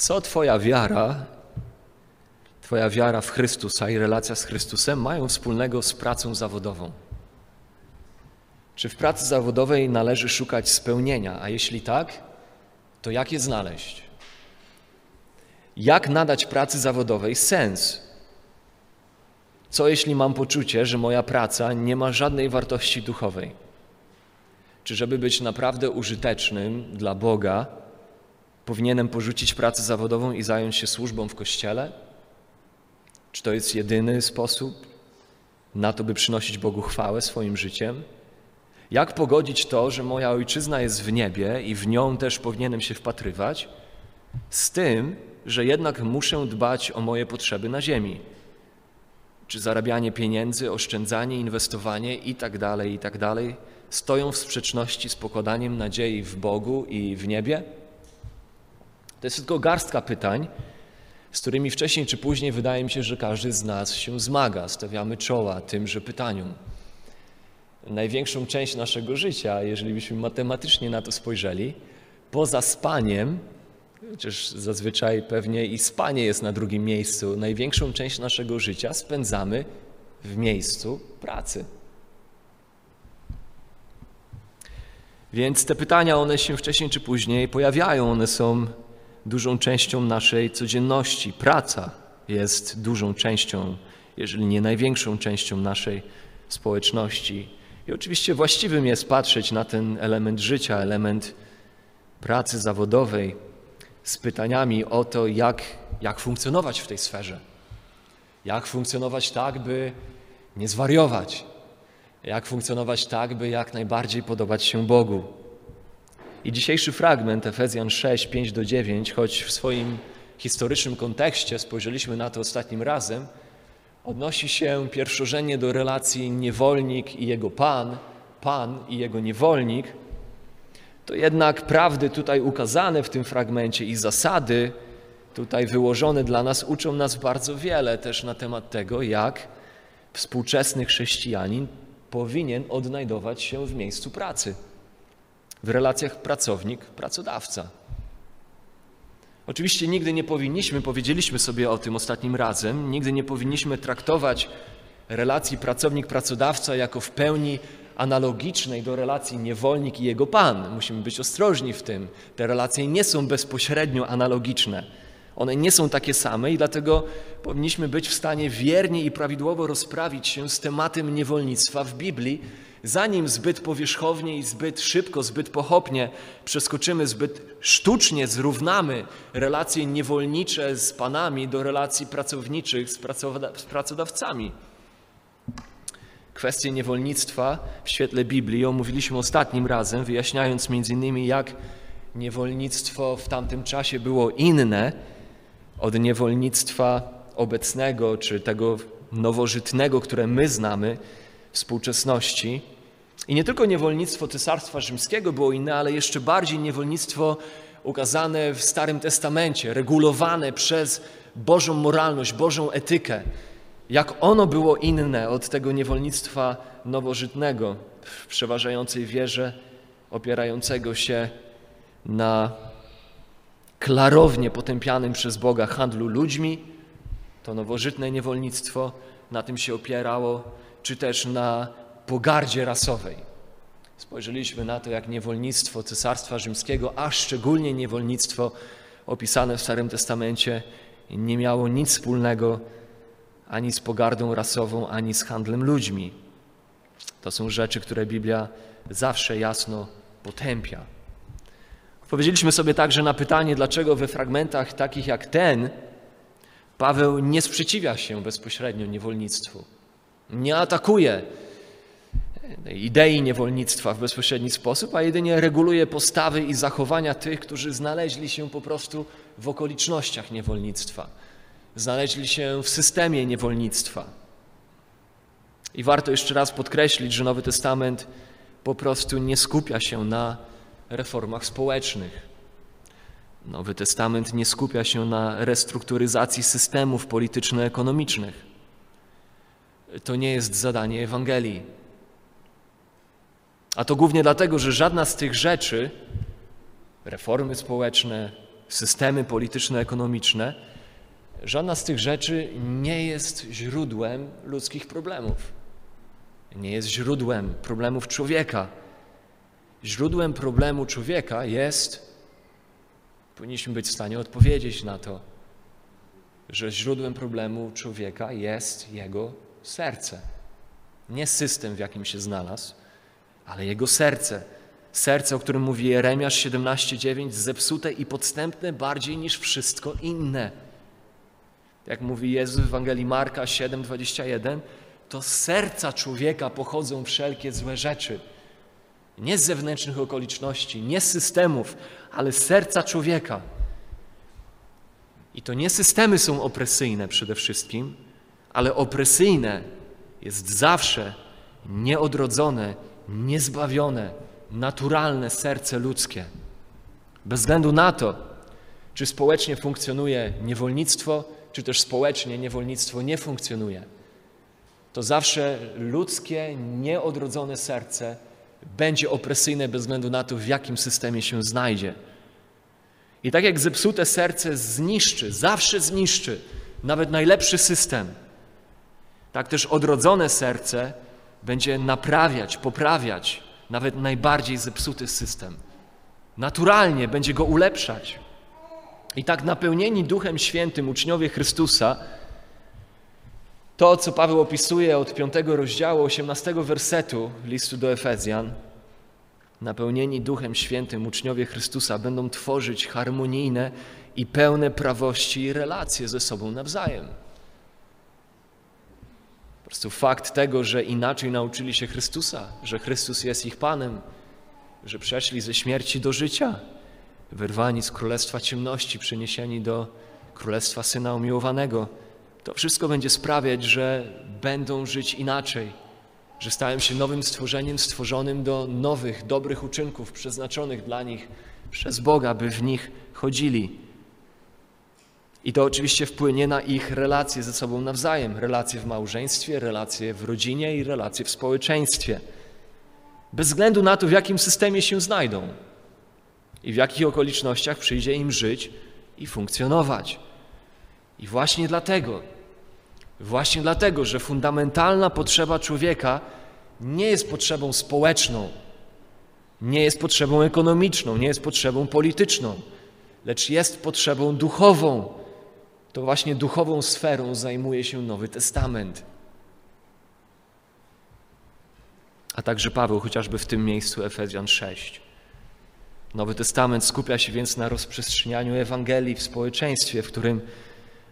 co Twoja wiara w Chrystusa i relacja z Chrystusem mają wspólnego z pracą zawodową? Czy w pracy zawodowej należy szukać spełnienia, a jeśli tak, to jak je znaleźć? Jak nadać pracy zawodowej sens? Co jeśli mam poczucie, że moja praca nie ma żadnej wartości duchowej? Czy żeby być naprawdę użytecznym dla Boga, powinienem porzucić pracę zawodową i zająć się służbą w Kościele? Czy to jest jedyny sposób na to, by przynosić Bogu chwałę swoim życiem? Jak pogodzić to, że moja ojczyzna jest w niebie i w nią też powinienem się wpatrywać, z tym, że jednak muszę dbać o moje potrzeby na ziemi? Czy zarabianie pieniędzy, oszczędzanie, inwestowanie i tak dalej stoją w sprzeczności z pokładaniem nadziei w Bogu i w niebie? To jest tylko garstka pytań, z którymi wcześniej czy później wydaje mi się, że każdy z nas się zmaga. Stawiamy czoła tymże pytaniom. Największą część naszego życia, jeżeli byśmy matematycznie na to spojrzeli, poza spaniem, chociaż zazwyczaj pewnie i spanie jest na drugim miejscu, największą część naszego życia spędzamy w miejscu pracy. Więc te pytania, one się wcześniej czy później pojawiają, one są dużą częścią naszej codzienności. Praca jest dużą częścią, jeżeli nie największą częścią naszej społeczności. I oczywiście właściwym jest patrzeć na ten element życia, element pracy zawodowej z pytaniami o to, jak funkcjonować w tej sferze. Jak funkcjonować tak, by nie zwariować. Jak funkcjonować tak, by jak najbardziej podobać się Bogu. I dzisiejszy fragment, Efezjan 6, 5-9, choć w swoim historycznym kontekście, spojrzeliśmy na to ostatnim razem, odnosi się pierwszorzędnie do relacji niewolnik i jego pan, pan i jego niewolnik, to jednak prawdy tutaj ukazane w tym fragmencie i zasady tutaj wyłożone dla nas uczą nas bardzo wiele też na temat tego, jak współczesny chrześcijanin powinien odnajdować się w miejscu pracy, w relacjach pracownik-pracodawca. Oczywiście nigdy nie powinniśmy, powiedzieliśmy sobie o tym ostatnim razem, nigdy nie powinniśmy traktować relacji pracownik-pracodawca jako w pełni analogicznej do relacji niewolnik i jego pan. Musimy być ostrożni w tym. Te relacje nie są bezpośrednio analogiczne. One nie są takie same i dlatego powinniśmy być w stanie wiernie i prawidłowo rozprawić się z tematem niewolnictwa w Biblii, zanim zbyt powierzchownie i zbyt szybko, zbyt pochopnie przeskoczymy, zbyt sztucznie zrównamy relacje niewolnicze z panami do relacji pracowniczych z pracodawcami. Kwestię niewolnictwa w świetle Biblii omówiliśmy ostatnim razem, wyjaśniając m.in. jak niewolnictwo w tamtym czasie było inne od niewolnictwa obecnego czy tego nowożytnego, które my znamy, współczesności. I nie tylko niewolnictwo Cesarstwa Rzymskiego było inne, ale jeszcze bardziej niewolnictwo ukazane w Starym Testamencie, regulowane przez Bożą moralność, Bożą etykę. Jak ono było inne od tego niewolnictwa nowożytnego, w przeważającej wierze opierającego się na klarownie potępianym przez Boga handlu ludźmi, to nowożytne niewolnictwo na tym się opierało, czy też na pogardzie rasowej. Spojrzeliśmy na to, jak niewolnictwo Cesarstwa Rzymskiego, a szczególnie niewolnictwo opisane w Starym Testamencie, nie miało nic wspólnego ani z pogardą rasową, ani z handlem ludźmi. To są rzeczy, które Biblia zawsze jasno potępia. Odpowiedzieliśmy sobie także na pytanie, dlaczego we fragmentach takich jak ten Paweł nie sprzeciwia się bezpośrednio niewolnictwu. Nie atakuje idei niewolnictwa w bezpośredni sposób, a jedynie reguluje postawy i zachowania tych, którzy znaleźli się po prostu w okolicznościach niewolnictwa. Znaleźli się w systemie niewolnictwa. I warto jeszcze raz podkreślić, że Nowy Testament po prostu nie skupia się na reformach społecznych. Nowy Testament nie skupia się na restrukturyzacji systemów polityczno-ekonomicznych. To nie jest zadanie Ewangelii. A to głównie dlatego, że żadna z tych rzeczy, reformy społeczne, systemy polityczne, ekonomiczne, żadna z tych rzeczy nie jest źródłem ludzkich problemów. Nie jest źródłem problemów człowieka. Źródłem problemu człowieka jest, powinniśmy być w stanie odpowiedzieć na to, że źródłem problemu człowieka jest jego serce. Nie system, w jakim się znalazł, ale jego serce. Serce, o którym mówi Jeremiasz 17:9, zepsute i podstępne bardziej niż wszystko inne. Jak mówi Jezus w Ewangelii Marka 7:21, to z serca człowieka pochodzą wszelkie złe rzeczy. Nie z zewnętrznych okoliczności, nie z systemów, ale z serca człowieka. I to nie systemy są opresyjne przede wszystkim, ale opresyjne jest zawsze nieodrodzone, niezbawione, naturalne serce ludzkie. Bez względu na to, czy społecznie funkcjonuje niewolnictwo, czy też społecznie niewolnictwo nie funkcjonuje, to zawsze ludzkie, nieodrodzone serce będzie opresyjne bez względu na to, w jakim systemie się znajdzie. I tak jak zepsute serce zniszczy, zawsze zniszczy nawet najlepszy system, tak też odrodzone serce będzie naprawiać, poprawiać nawet najbardziej zepsuty system. Naturalnie będzie go ulepszać. I tak napełnieni Duchem Świętym uczniowie Chrystusa, to, co Paweł opisuje od 5 rozdziału, 18 wersetu listu do Efezjan, napełnieni Duchem Świętym uczniowie Chrystusa będą tworzyć harmonijne i pełne prawości relacje ze sobą nawzajem. Po prostu fakt tego, że inaczej nauczyli się Chrystusa, że Chrystus jest ich Panem, że przeszli ze śmierci do życia, wyrwani z Królestwa Ciemności, przeniesieni do Królestwa Syna Umiłowanego, to wszystko będzie sprawiać, że będą żyć inaczej, że stają się nowym stworzeniem stworzonym do nowych, dobrych uczynków przeznaczonych dla nich przez Boga, by w nich chodzili. I to oczywiście wpłynie na ich relacje ze sobą nawzajem, relacje w małżeństwie, relacje w rodzinie i relacje w społeczeństwie. Bez względu na to, w jakim systemie się znajdą i w jakich okolicznościach przyjdzie im żyć i funkcjonować. I właśnie dlatego, że fundamentalna potrzeba człowieka nie jest potrzebą społeczną, nie jest potrzebą ekonomiczną, nie jest potrzebą polityczną, lecz jest potrzebą duchową. To właśnie duchową sferą zajmuje się Nowy Testament. A także Paweł chociażby w tym miejscu Efezjan 6. Nowy Testament skupia się więc na rozprzestrzenianiu Ewangelii w społeczeństwie, w którym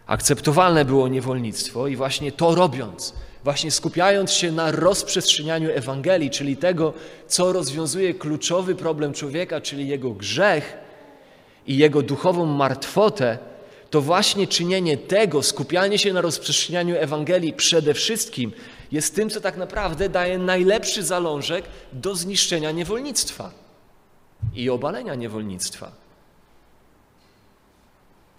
akceptowalne było niewolnictwo i właśnie to robiąc, właśnie skupiając się na rozprzestrzenianiu Ewangelii, czyli tego, co rozwiązuje kluczowy problem człowieka, czyli jego grzech i jego duchową martwotę, to właśnie czynienie tego, skupianie się na rozprzestrzenianiu Ewangelii przede wszystkim jest tym, co tak naprawdę daje najlepszy zalążek do zniszczenia niewolnictwa i obalenia niewolnictwa.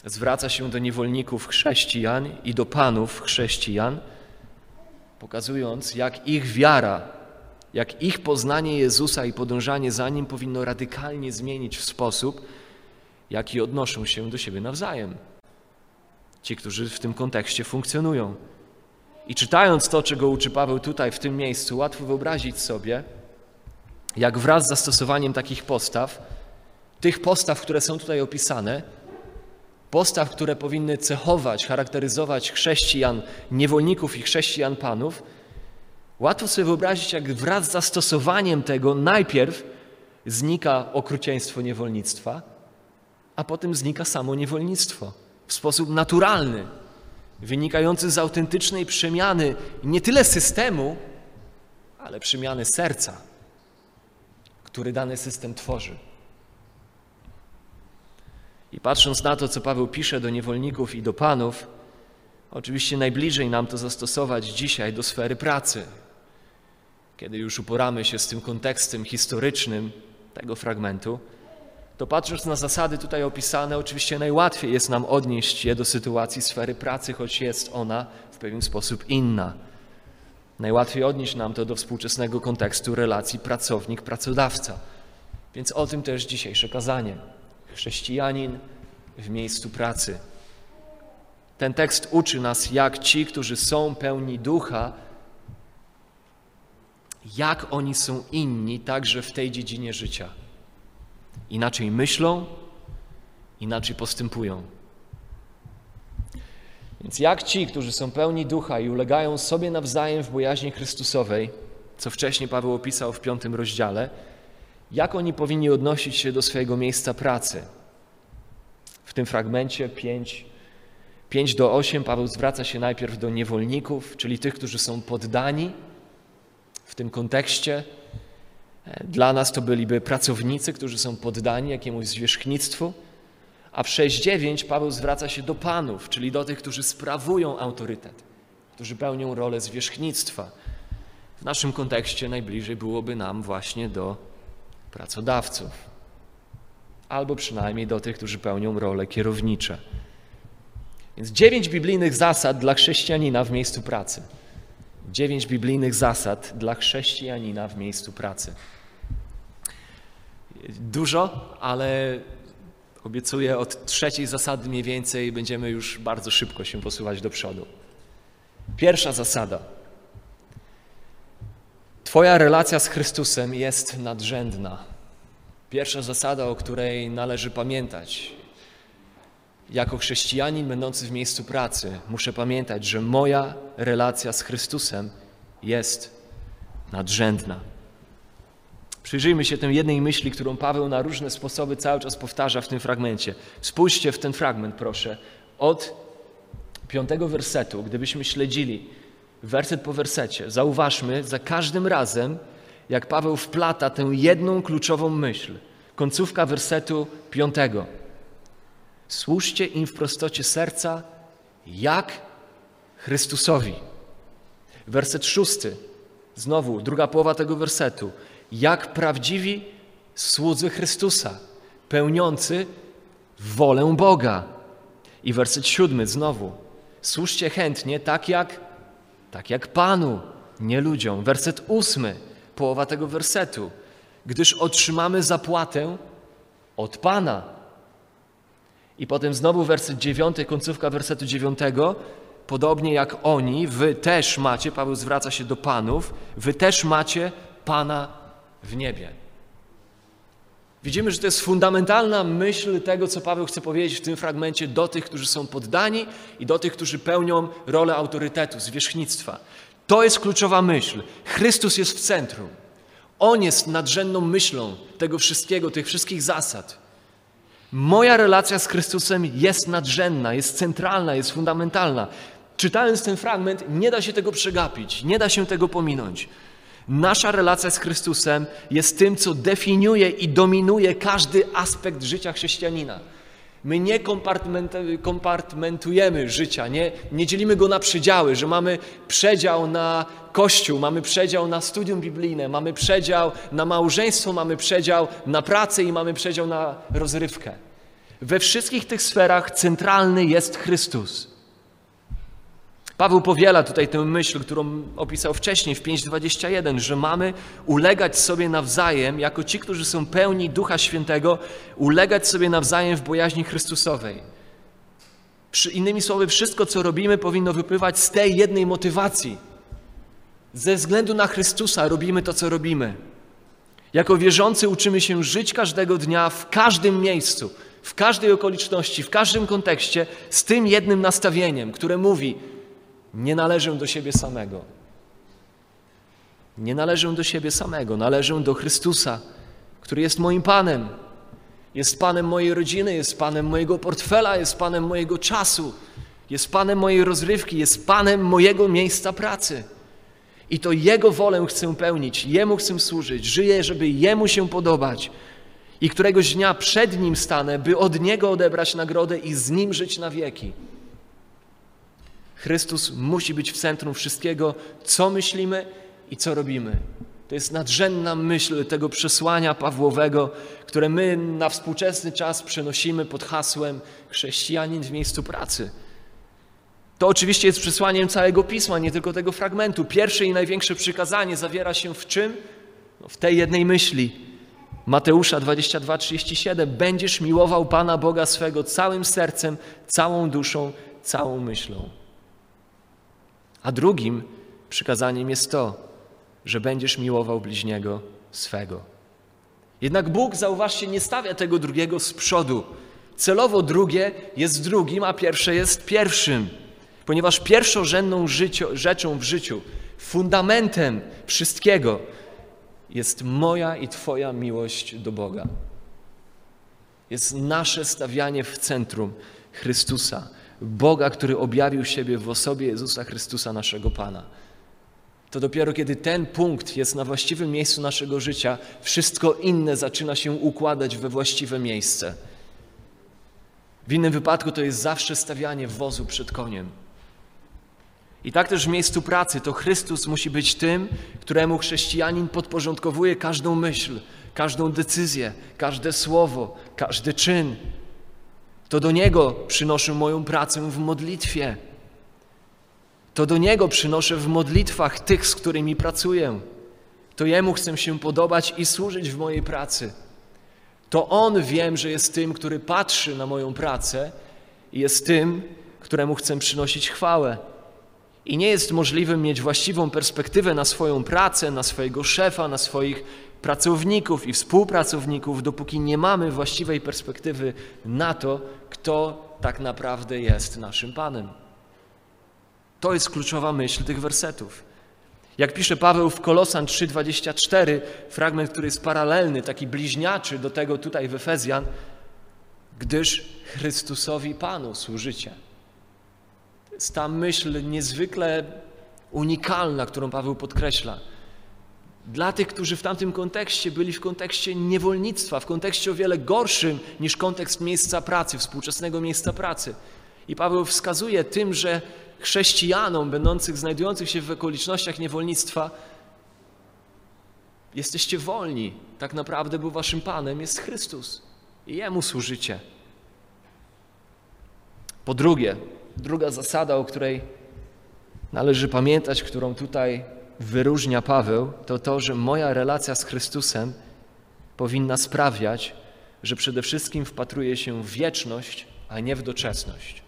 Zwraca się do niewolników chrześcijan i do panów chrześcijan, pokazując, jak ich wiara, jak ich poznanie Jezusa i podążanie za Nim powinno radykalnie zmienić w sposób, jaki odnoszą się do siebie nawzajem. Ci, którzy w tym kontekście funkcjonują. I czytając to, czego uczy Paweł tutaj, w tym miejscu, łatwo wyobrazić sobie, jak wraz z zastosowaniem takich postaw, tych postaw, które są tutaj opisane, postaw, które powinny cechować, charakteryzować chrześcijan, niewolników i chrześcijan panów, łatwo sobie wyobrazić, jak wraz z zastosowaniem tego najpierw znika okrucieństwo niewolnictwa, a potem znika samo niewolnictwo w sposób naturalny, wynikający z autentycznej przemiany nie tyle systemu, ale przemiany serca, który dany system tworzy. I patrząc na to, co Paweł pisze do niewolników i do panów, oczywiście najbliżej nam to zastosować dzisiaj do sfery pracy, kiedy już uporamy się z tym kontekstem historycznym tego fragmentu, to patrząc na zasady tutaj opisane, oczywiście najłatwiej jest nam odnieść je do sytuacji sfery pracy, choć jest ona w pewien sposób inna. Najłatwiej odnieść nam to do współczesnego kontekstu relacji pracownik-pracodawca. Więc o tym też dzisiejsze kazanie. Chrześcijanin, w miejscu pracy. Ten tekst uczy nas, jak ci, którzy są pełni ducha, jak oni są inni także w tej dziedzinie życia. Inaczej myślą, inaczej postępują. Więc jak ci, którzy są pełni ducha i ulegają sobie nawzajem w bojaźni Chrystusowej, co wcześniej Paweł opisał w 5 rozdziale, jak oni powinni odnosić się do swojego miejsca pracy. W tym fragmencie 5-8 Paweł zwraca się najpierw do niewolników, czyli tych, którzy są poddani. W tym kontekście dla nas to byliby pracownicy, którzy są poddani jakiemuś zwierzchnictwu. A w 6-9 Paweł zwraca się do panów, czyli do tych, którzy sprawują autorytet, którzy pełnią rolę zwierzchnictwa. W naszym kontekście najbliżej byłoby nam właśnie do pracodawców, albo przynajmniej do tych, którzy pełnią role kierownicze. Więc 9 biblijnych zasad dla chrześcijanina w miejscu pracy. 9 biblijnych zasad dla chrześcijanina w miejscu pracy. Dużo, ale obiecuję, od 3. zasady mniej więcej będziemy już bardzo szybko się posuwać do przodu. Pierwsza zasada. Twoja relacja z Chrystusem jest nadrzędna. Pierwsza zasada, o której należy pamiętać. Jako chrześcijanin będący w miejscu pracy muszę pamiętać, że moja relacja z Chrystusem jest nadrzędna. Przyjrzyjmy się tej jednej myśli, którą Paweł na różne sposoby cały czas powtarza w tym fragmencie. Spójrzcie w ten fragment, proszę. Od 5 wersetu, gdybyśmy śledzili werset po wersecie, zauważmy za każdym razem, jak Paweł wplata tę jedną kluczową myśl. Końcówka wersetu 5. Służcie im w prostocie serca, jak Chrystusowi. Werset 6, znowu druga połowa tego wersetu. Jak prawdziwi słudzy Chrystusa, pełniący wolę Boga. I werset 7 znowu. Służcie chętnie, tak jak Panu, nie ludziom. Werset 8, połowa tego wersetu. Gdyż otrzymamy zapłatę od Pana. I potem znowu werset 9, końcówka wersetu 9. Podobnie jak oni, wy też macie, Paweł zwraca się do panów, wy też macie Pana w niebie. Widzimy, że to jest fundamentalna myśl tego, co Paweł chce powiedzieć w tym fragmencie do tych, którzy są poddani i do tych, którzy pełnią rolę autorytetu, zwierzchnictwa. To jest kluczowa myśl. Chrystus jest w centrum. On jest nadrzędną myślą tego wszystkiego, tych wszystkich zasad. Moja relacja z Chrystusem jest nadrzędna, jest centralna, jest fundamentalna. Czytając ten fragment, nie da się tego przegapić, nie da się tego pominąć. Nasza relacja z Chrystusem jest tym, co definiuje i dominuje każdy aspekt życia chrześcijanina. My nie kompartmentujemy życia, nie dzielimy go na przedziały, że mamy przedział na Kościół, mamy przedział na studium biblijne, mamy przedział na małżeństwo, mamy przedział na pracę i mamy przedział na rozrywkę. We wszystkich tych sferach centralny jest Chrystus. Paweł powiela tutaj tę myśl, którą opisał wcześniej w 5:21, że mamy ulegać sobie nawzajem, jako ci, którzy są pełni Ducha Świętego, ulegać sobie nawzajem w bojaźni Chrystusowej. Innymi słowy, wszystko, co robimy, powinno wypływać z tej jednej motywacji. Ze względu na Chrystusa robimy to, co robimy. Jako wierzący uczymy się żyć każdego dnia, w każdym miejscu, w każdej okoliczności, w każdym kontekście, z tym jednym nastawieniem, które mówi: nie należę do siebie samego. Nie należę do siebie samego. Należę do Chrystusa, który jest moim Panem. Jest Panem mojej rodziny, jest Panem mojego portfela, jest Panem mojego czasu, jest Panem mojej rozrywki, jest Panem mojego miejsca pracy. I to Jego wolę chcę pełnić, Jemu chcę służyć. Żyję, żeby Jemu się podobać. I któregoś dnia przed Nim stanę, by od Niego odebrać nagrodę i z Nim żyć na wieki. Chrystus musi być w centrum wszystkiego, co myślimy i co robimy. To jest nadrzędna myśl tego przesłania Pawłowego, które my na współczesny czas przenosimy pod hasłem chrześcijanin w miejscu pracy. To oczywiście jest przesłaniem całego Pisma, nie tylko tego fragmentu. Pierwsze i największe przykazanie zawiera się w czym? No, w tej jednej myśli. Mateusza 22:37. Będziesz miłował Pana Boga swego całym sercem, całą duszą, całą myślą. A drugim przykazaniem jest to, że będziesz miłował bliźniego swego. Jednak Bóg, zauważcie, nie stawia tego drugiego z przodu. Celowo drugie jest drugim, a pierwsze jest pierwszym. Ponieważ pierwszorzędną rzeczą w życiu, fundamentem wszystkiego jest moja i Twoja miłość do Boga. Jest nasze stawianie w centrum Chrystusa, Boga, który objawił siebie w osobie Jezusa Chrystusa, naszego Pana. To dopiero kiedy ten punkt jest na właściwym miejscu naszego życia, wszystko inne zaczyna się układać we właściwe miejsce. W innym wypadku to jest zawsze stawianie wozu przed koniem. I tak też w miejscu pracy to Chrystus musi być tym, któremu chrześcijanin podporządkowuje każdą myśl, każdą decyzję, każde słowo, każdy czyn. To do Niego przynoszę moją pracę w modlitwie. To do Niego przynoszę w modlitwach tych, z którymi pracuję. To Jemu chcę się podobać i służyć w mojej pracy. To On, wiem, że jest tym, który patrzy na moją pracę i jest tym, któremu chcę przynosić chwałę. I nie jest możliwym mieć właściwą perspektywę na swoją pracę, na swojego szefa, na swoich pracowników i współpracowników, dopóki nie mamy właściwej perspektywy na to, kto tak naprawdę jest naszym Panem. To jest kluczowa myśl tych wersetów. Jak pisze Paweł w Kolosan 3:24, fragment, który jest paralelny, taki bliźniaczy do tego tutaj w Efezjan, gdyż Chrystusowi Panu służycie. To jest ta myśl niezwykle unikalna, którą Paweł podkreśla. Dla tych, którzy w tamtym kontekście byli w kontekście niewolnictwa, w kontekście o wiele gorszym niż kontekst miejsca pracy, współczesnego miejsca pracy. I Paweł wskazuje tym, że chrześcijanom znajdujących się w okolicznościach niewolnictwa jesteście wolni, tak naprawdę, bo waszym Panem jest Chrystus i Jemu służycie. Po drugie, druga zasada, o której należy pamiętać, którą tutaj wyróżnia Paweł, to to, że moja relacja z Chrystusem powinna sprawiać, że przede wszystkim wpatruję się w wieczność, a nie w doczesność.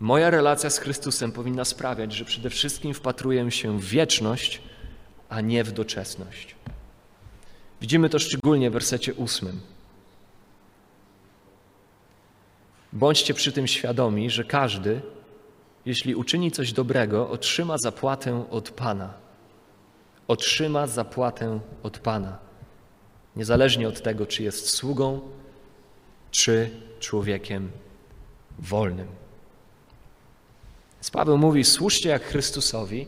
Moja relacja z Chrystusem powinna sprawiać, że przede wszystkim wpatruję się w wieczność, a nie w doczesność. Widzimy to szczególnie w wersecie 8. Bądźcie przy tym świadomi, że każdy, jeśli uczyni coś dobrego, otrzyma zapłatę od Pana. Otrzyma zapłatę od Pana. Niezależnie od tego, czy jest sługą, czy człowiekiem wolnym. Paweł mówi, służcie jak Chrystusowi,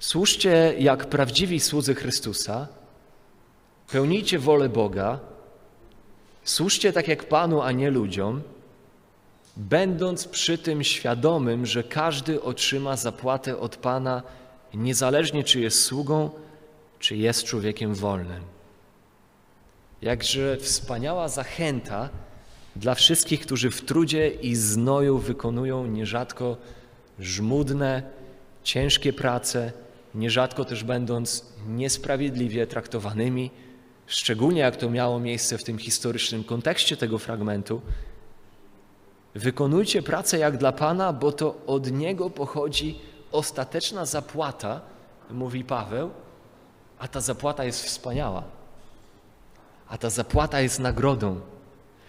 służcie jak prawdziwi słudzy Chrystusa, pełnijcie wolę Boga, służcie tak jak Panu, a nie ludziom, będąc przy tym świadomym, że każdy otrzyma zapłatę od Pana, niezależnie czy jest sługą, czy jest człowiekiem wolnym. Jakże wspaniała zachęta dla wszystkich, którzy w trudzie i znoju wykonują nierzadko żmudne, ciężkie prace, nierzadko też będąc niesprawiedliwie traktowanymi, szczególnie jak to miało miejsce w tym historycznym kontekście tego fragmentu. Wykonujcie pracę jak dla Pana, bo to od Niego pochodzi ostateczna zapłata, mówi Paweł, a ta zapłata jest wspaniała, a ta zapłata jest nagrodą.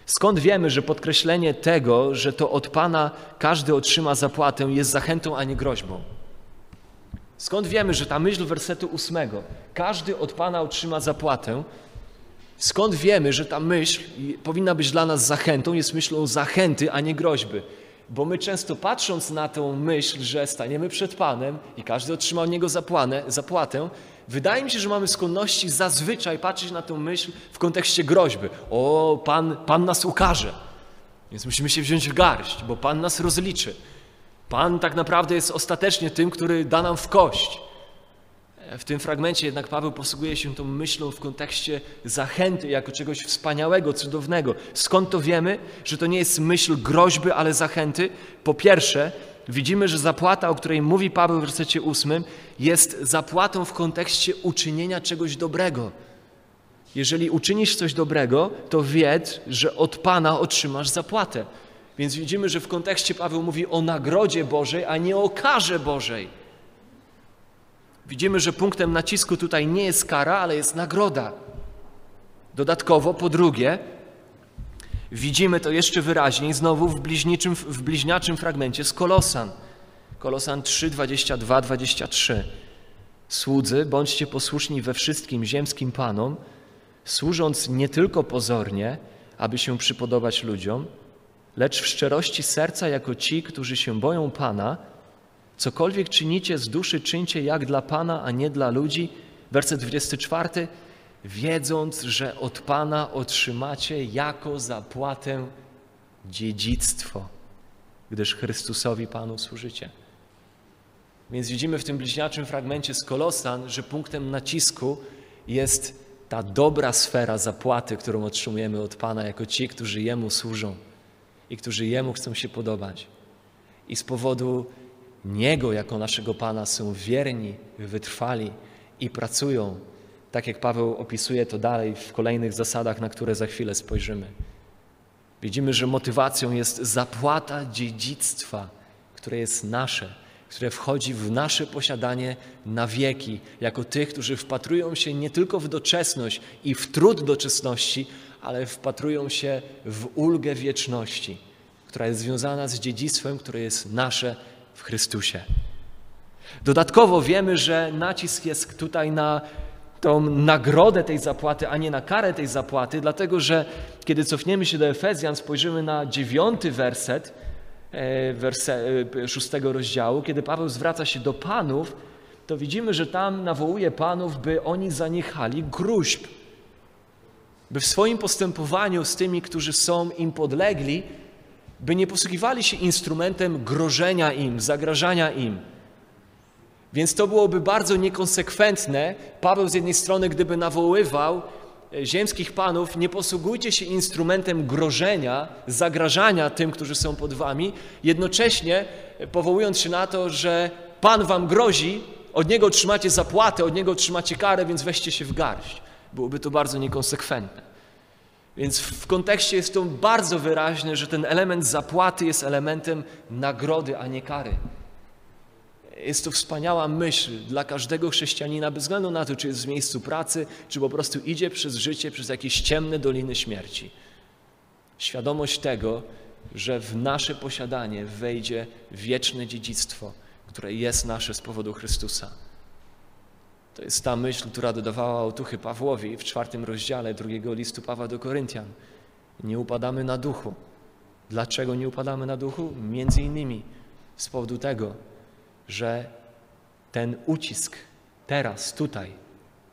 Skąd wiemy, że podkreślenie tego, że to od Pana każdy otrzyma zapłatę, jest zachętą, a nie groźbą? Skąd wiemy, że ta myśl wersetu 8, każdy od Pana otrzyma zapłatę, skąd wiemy, że ta myśl powinna być dla nas zachętą, jest myślą zachęty, a nie groźby? Bo my często patrząc na tą myśl, że staniemy przed Panem i każdy otrzyma od Niego zapłatę, wydaje mi się, że mamy skłonności zazwyczaj patrzeć na tą myśl w kontekście groźby. O, Pan nas ukarze, więc musimy się wziąć w garść, bo Pan nas rozliczy. Pan tak naprawdę jest ostatecznie tym, który da nam w kość. W tym fragmencie jednak Paweł posługuje się tą myślą w kontekście zachęty jako czegoś wspaniałego, cudownego. Skąd to wiemy? Że to nie jest myśl groźby, ale zachęty? Po pierwsze, widzimy, że zapłata, o której mówi Paweł w wersecie 8, jest zapłatą w kontekście uczynienia czegoś dobrego. Jeżeli uczynisz coś dobrego, to wiedz, że od Pana otrzymasz zapłatę. Więc widzimy, że w kontekście Paweł mówi o nagrodzie Bożej, a nie o karze Bożej. Widzimy, że punktem nacisku tutaj nie jest kara, ale jest nagroda. Dodatkowo, po drugie, widzimy to jeszcze wyraźniej znowu w bliźniaczym fragmencie z Kolosan. Kolosan 3, 22, 23. Słudzy, bądźcie posłuszni we wszystkim ziemskim panom, służąc nie tylko pozornie, aby się przypodobać ludziom, lecz w szczerości serca jako ci, którzy się boją Pana. Cokolwiek czynicie z duszy, czyńcie jak dla Pana, a nie dla ludzi. Werset 24. Wiedząc, że od Pana otrzymacie jako zapłatę dziedzictwo, gdyż Chrystusowi Panu służycie. Więc widzimy w tym bliźniaczym fragmencie z Kolosan, że punktem nacisku jest ta dobra sfera zapłaty, którą otrzymujemy od Pana jako ci, którzy Jemu służą i którzy Jemu chcą się podobać. I z powodu Niego jako naszego Pana są wierni, wytrwali i pracują, tak jak Paweł opisuje to dalej w kolejnych zasadach, na które za chwilę spojrzymy. Widzimy, że motywacją jest zapłata dziedzictwa, które jest nasze, które wchodzi w nasze posiadanie na wieki, jako tych, którzy wpatrują się nie tylko w doczesność i w trud doczesności, ale wpatrują się w ulgę wieczności, która jest związana z dziedzictwem, które jest nasze w Chrystusie. Dodatkowo wiemy, że nacisk jest tutaj na tą nagrodę tej zapłaty, a nie na karę tej zapłaty, dlatego że kiedy cofniemy się do Efezjan, spojrzymy na 9 werset, 6 rozdziału, kiedy Paweł zwraca się do panów, to widzimy, że tam nawołuje panów, by oni zaniechali gróźb, by w swoim postępowaniu z tymi, którzy są im podlegli, by nie posługiwali się instrumentem grożenia im, zagrażania im. Więc to byłoby bardzo niekonsekwentne. Paweł z jednej strony, gdyby nawoływał ziemskich panów, nie posługujcie się instrumentem grożenia, zagrażania tym, którzy są pod wami, jednocześnie powołując się na to, że Pan wam grozi, od Niego otrzymacie zapłatę, od Niego otrzymacie karę, więc weźcie się w garść. Byłoby to bardzo niekonsekwentne. Więc w kontekście jest to bardzo wyraźne, że ten element zapłaty jest elementem nagrody, a nie kary. Jest to wspaniała myśl dla każdego chrześcijanina, bez względu na to, czy jest w miejscu pracy, czy po prostu idzie przez życie, przez jakieś ciemne doliny śmierci. Świadomość tego, że w nasze posiadanie wejdzie wieczne dziedzictwo, które jest nasze z powodu Chrystusa. To jest ta myśl, która dodawała otuchy Pawłowi w 4 rozdziale 2 listu Pawła do Koryntian. Nie upadamy na duchu. Dlaczego nie upadamy na duchu? Między innymi z powodu tego, że ten ucisk teraz, tutaj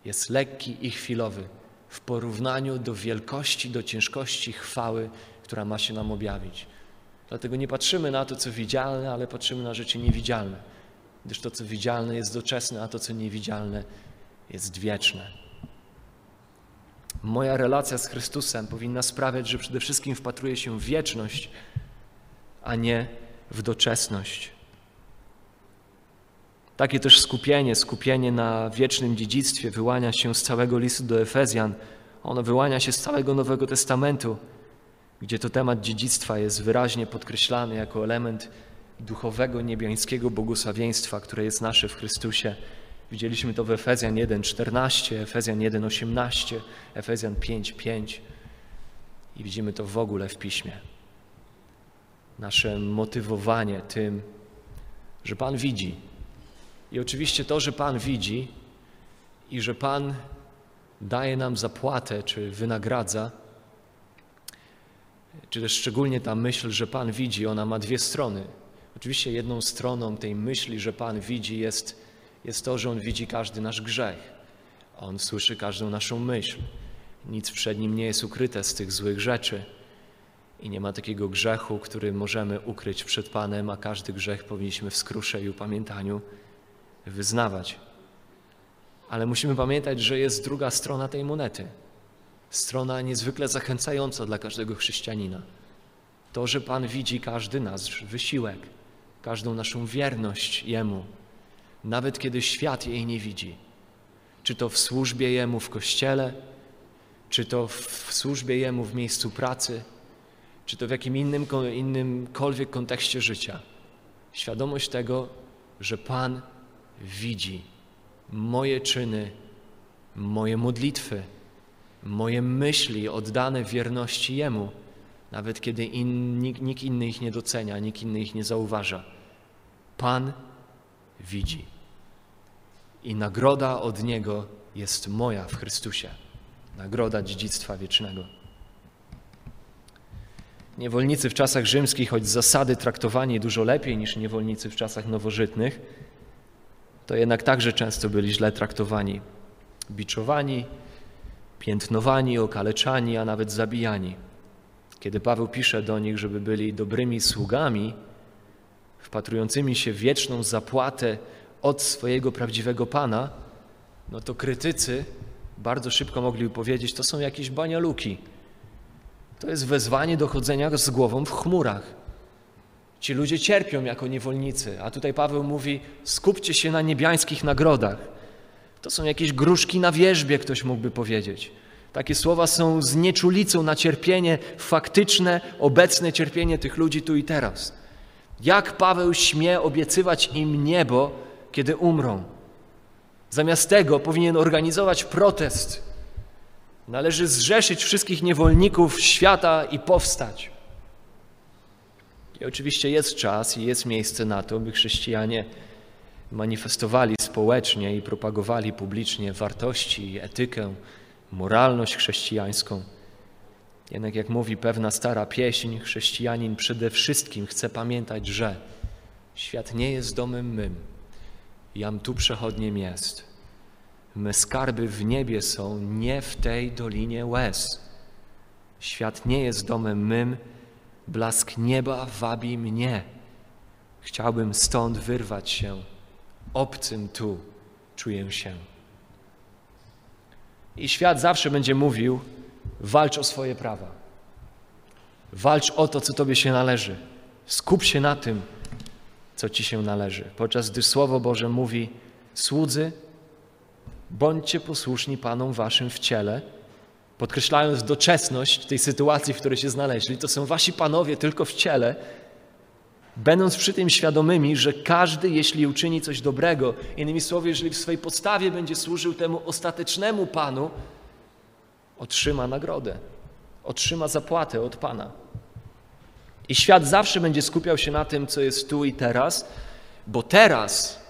jest lekki i chwilowy w porównaniu do wielkości, do ciężkości chwały, która ma się nam objawić. Dlatego nie patrzymy na to, co widzialne, ale patrzymy na rzeczy niewidzialne, gdyż to, co widzialne, jest doczesne, a to, co niewidzialne, jest wieczne. Moja relacja z Chrystusem powinna sprawiać, że przede wszystkim wpatruję się w wieczność, a nie w doczesność. Takie też skupienie na wiecznym dziedzictwie wyłania się z całego listu do Efezjan. Ono wyłania się z całego Nowego Testamentu, gdzie to temat dziedzictwa jest wyraźnie podkreślany jako element duchowego, niebiańskiego błogosławieństwa, które jest nasze w Chrystusie. Widzieliśmy to w Efezjan 1,14, Efezjan 1,18, Efezjan 5,5 i widzimy to w ogóle w Piśmie. Nasze motywowanie tym, że Pan widzi. I oczywiście to, że Pan widzi i że Pan daje nam zapłatę, czy wynagradza, czy też szczególnie ta myśl, że Pan widzi, ona ma dwie strony. Oczywiście jedną stroną tej myśli, że Pan widzi, jest to, że On widzi każdy nasz grzech. On słyszy każdą naszą myśl. Nic przed Nim nie jest ukryte z tych złych rzeczy. I nie ma takiego grzechu, który możemy ukryć przed Panem, a każdy grzech powinniśmy w skrusze i upamiętaniu wyznawać. Ale musimy pamiętać, że jest druga strona tej monety. Strona niezwykle zachęcająca dla każdego chrześcijanina. To, że Pan widzi każdy nasz wysiłek, każdą naszą wierność Jemu, nawet kiedy świat jej nie widzi. Czy to w służbie Jemu w Kościele, czy to w służbie Jemu, w miejscu pracy, czy to w jakim innymkolwiek kontekście życia. Świadomość tego, że Pan widzi moje czyny, moje modlitwy, moje myśli oddane wierności Jemu, nawet kiedy nikt inny ich nie docenia, nikt inny ich nie zauważa. Pan widzi. I nagroda od Niego jest moja w Chrystusie. Nagroda dziedzictwa wiecznego. Niewolnicy w czasach rzymskich, choć z zasady traktowani dużo lepiej niż niewolnicy w czasach nowożytnych, to jednak także często byli źle traktowani. Biczowani, piętnowani, okaleczani, a nawet zabijani. Kiedy Paweł pisze do nich, żeby byli dobrymi sługami, wpatrującymi się w wieczną zapłatę od swojego prawdziwego Pana, no to krytycy bardzo szybko mogli powiedzieć, to są jakieś banialuki. To jest wezwanie do chodzenia z głową w chmurach. Ci ludzie cierpią jako niewolnicy, a tutaj Paweł mówi, skupcie się na niebiańskich nagrodach. To są jakieś gruszki na wierzbie, ktoś mógłby powiedzieć. Takie słowa są znieczulicą na cierpienie, faktyczne, obecne cierpienie tych ludzi tu i teraz. Jak Paweł śmie obiecywać im niebo, kiedy umrą? Zamiast tego powinien organizować protest. Należy zrzeszyć wszystkich niewolników świata i powstać. I oczywiście jest czas i jest miejsce na to, by chrześcijanie manifestowali społecznie i propagowali publicznie wartości, etykę, moralność chrześcijańską. Jednak jak mówi pewna stara pieśń, chrześcijanin przede wszystkim chce pamiętać, że świat nie jest domem mym, jam tu przechodniem jest. Me skarby w niebie są, nie w tej dolinie łez. Świat nie jest domem mym, blask nieba wabi mnie. Chciałbym stąd wyrwać się, obcym tu czuję się. I świat zawsze będzie mówił, walcz o swoje prawa. Walcz o to, co tobie się należy. Skup się na tym, co ci się należy. Podczas gdy Słowo Boże mówi, słudzy, bądźcie posłuszni Panom waszym w ciele, podkreślając doczesność tej sytuacji, w której się znaleźli. To są wasi panowie tylko w ciele, będąc przy tym świadomymi, że każdy, jeśli uczyni coś dobrego, innymi słowy, jeżeli w swej podstawie będzie służył temu ostatecznemu Panu, otrzyma nagrodę, otrzyma zapłatę od Pana. I świat zawsze będzie skupiał się na tym, co jest tu i teraz, bo teraz,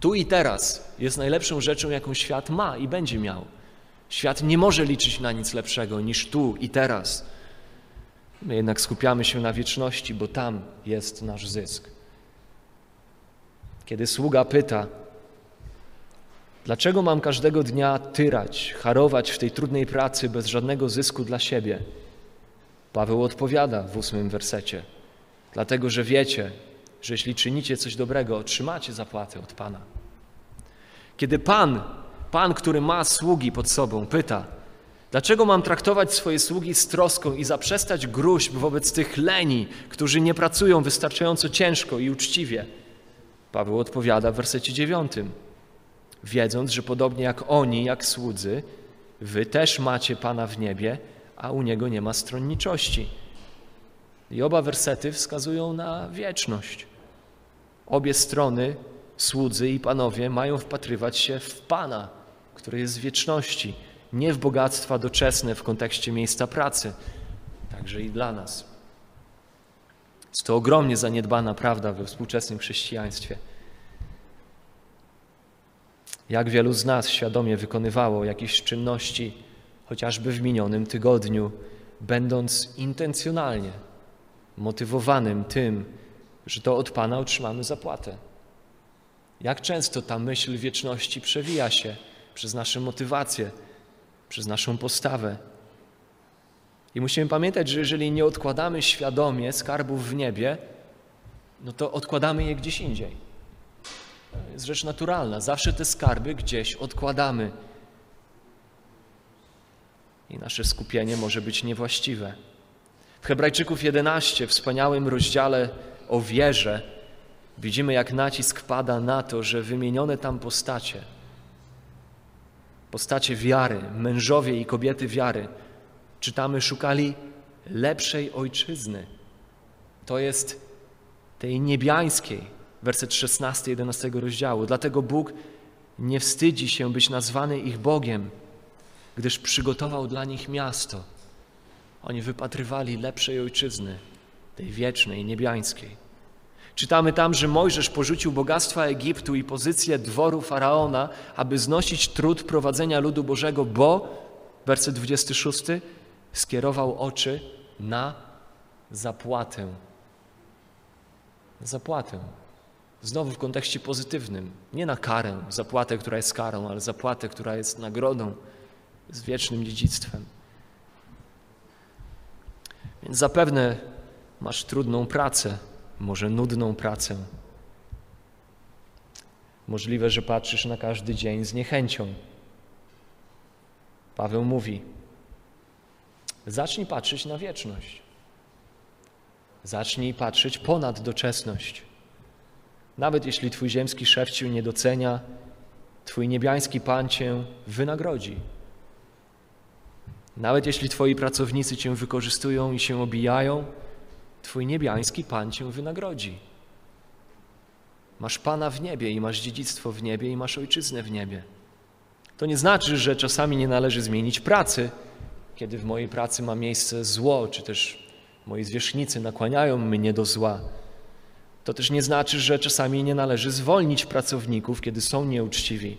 tu i teraz jest najlepszą rzeczą, jaką świat ma i będzie miał. Świat nie może liczyć na nic lepszego niż tu i teraz. My jednak skupiamy się na wieczności, bo tam jest nasz zysk. Kiedy sługa pyta, dlaczego mam każdego dnia tyrać, harować w tej trudnej pracy bez żadnego zysku dla siebie? Paweł odpowiada w 8 wersecie. Dlatego, że wiecie, że jeśli czynicie coś dobrego, otrzymacie zapłatę od Pana. Kiedy Pan, który ma sługi pod sobą, pyta, dlaczego mam traktować swoje sługi z troską i zaprzestać gróźb wobec tych leni, którzy nie pracują wystarczająco ciężko i uczciwie? Paweł odpowiada w wersecie 9. Wiedząc, że podobnie jak oni, jak słudzy, wy też macie Pana w niebie, a u Niego nie ma stronniczości. I oba wersety wskazują na wieczność. Obie strony, słudzy i panowie, mają wpatrywać się w Pana, który jest z wieczności, nie w bogactwa doczesne w kontekście miejsca pracy, także i dla nas. Jest to ogromnie zaniedbana prawda we współczesnym chrześcijaństwie. Jak wielu z nas świadomie wykonywało jakieś czynności, chociażby w minionym tygodniu, będąc intencjonalnie motywowanym tym, że to od Pana otrzymamy zapłatę. Jak często ta myśl wieczności przewija się przez nasze motywacje, przez naszą postawę. I musimy pamiętać, że jeżeli nie odkładamy świadomie skarbów w niebie, no to odkładamy je gdzieś indziej. To jest rzecz naturalna. Zawsze te skarby gdzieś odkładamy. I nasze skupienie może być niewłaściwe. W Hebrajczyków 11, wspaniałym rozdziale o wierze, widzimy, jak nacisk pada na to, że wymienione tam postacie postacie wiary, mężowie i kobiety wiary, czytamy, szukali lepszej ojczyzny. To jest tej niebiańskiej, werset 16-11 rozdziału. Dlatego Bóg nie wstydzi się być nazwany ich Bogiem, gdyż przygotował dla nich miasto. Oni wypatrywali lepszej ojczyzny, tej wiecznej, niebiańskiej. Czytamy tam, że Mojżesz porzucił bogactwa Egiptu i pozycję dworu Faraona, aby znosić trud prowadzenia ludu Bożego, bo, werset 26, skierował oczy na zapłatę. Zapłatę. Znowu w kontekście pozytywnym. Nie na karę, zapłatę, która jest karą, ale zapłatę, która jest nagrodą, z wiecznym dziedzictwem. Więc zapewne masz trudną pracę, może nudną pracę. Możliwe, że patrzysz na każdy dzień z niechęcią. Paweł mówi, zacznij patrzeć na wieczność. Zacznij patrzeć ponad doczesność. Nawet jeśli twój ziemski szef cię nie docenia, twój niebiański Pan cię wynagrodzi. Nawet jeśli twoi pracownicy cię wykorzystują i się obijają, twój niebiański Pan cię wynagrodzi. Masz Pana w niebie i masz dziedzictwo w niebie i masz ojczyznę w niebie. To nie znaczy, że czasami nie należy zmienić pracy, kiedy w mojej pracy ma miejsce zło, czy też moi zwierzchnicy nakłaniają mnie do zła. To też nie znaczy, że czasami nie należy zwolnić pracowników, kiedy są nieuczciwi.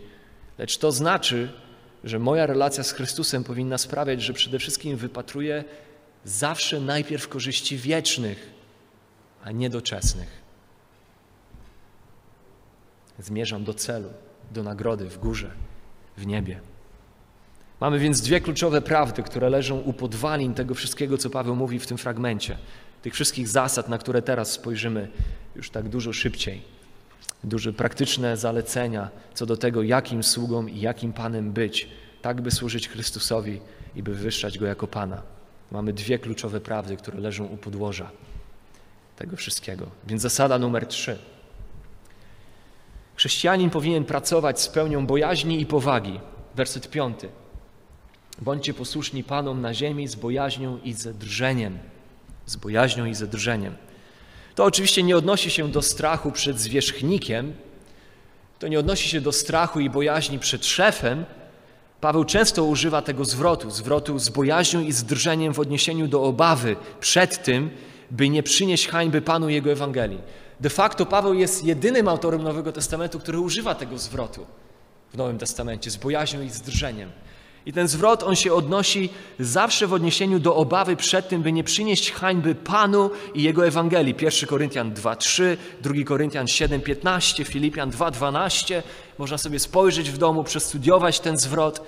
Lecz to znaczy, że moja relacja z Chrystusem powinna sprawiać, że przede wszystkim wypatruję zawsze najpierw korzyści wiecznych, a nie doczesnych. Zmierzam do celu, do nagrody w górze, w niebie. Mamy więc dwie kluczowe prawdy, które leżą u podwalin tego wszystkiego, co Paweł mówi w tym fragmencie. Tych wszystkich zasad, na które teraz spojrzymy już tak dużo szybciej. Duże praktyczne zalecenia co do tego, jakim sługą i jakim Panem być, tak by służyć Chrystusowi i by wywyższać Go jako Pana. Mamy dwie kluczowe prawdy, które leżą u podłoża tego wszystkiego. Więc zasada numer 3. Chrześcijanin powinien pracować z pełnią bojaźni i powagi. Werset 5. Bądźcie posłuszni Panom na ziemi z bojaźnią i ze drżeniem. Z bojaźnią i ze drżeniem. To oczywiście nie odnosi się do strachu przed zwierzchnikiem, to nie odnosi się do strachu i bojaźni przed szefem. Paweł często używa tego zwrotu z bojaźnią i z drżeniem w odniesieniu do obawy przed tym, by nie przynieść hańby Panu i Jego Ewangelii. De facto Paweł jest jedynym autorem Nowego Testamentu, który używa tego zwrotu w Nowym Testamencie, z bojaźnią i z drżeniem. I ten zwrot, on się odnosi zawsze w odniesieniu do obawy przed tym, by nie przynieść hańby Panu i Jego Ewangelii. 1 Koryntian 2:3, 2 Koryntian 7:15, Filipian 2:12. Można sobie spojrzeć w domu, przestudiować ten zwrot.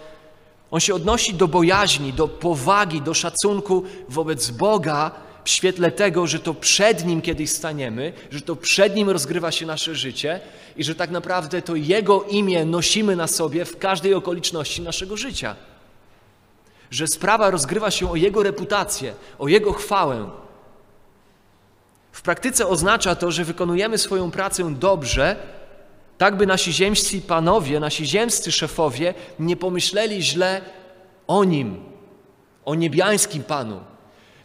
On się odnosi do bojaźni, do powagi, do szacunku wobec Boga w świetle tego, że to przed Nim kiedyś staniemy, że to przed Nim rozgrywa się nasze życie i że tak naprawdę to Jego imię nosimy na sobie w każdej okoliczności naszego życia. Że sprawa rozgrywa się o Jego reputację, o Jego chwałę. W praktyce oznacza to, że wykonujemy swoją pracę dobrze, tak by nasi ziemscy panowie, nasi ziemscy szefowie nie pomyśleli źle o Nim, o niebiańskim Panu.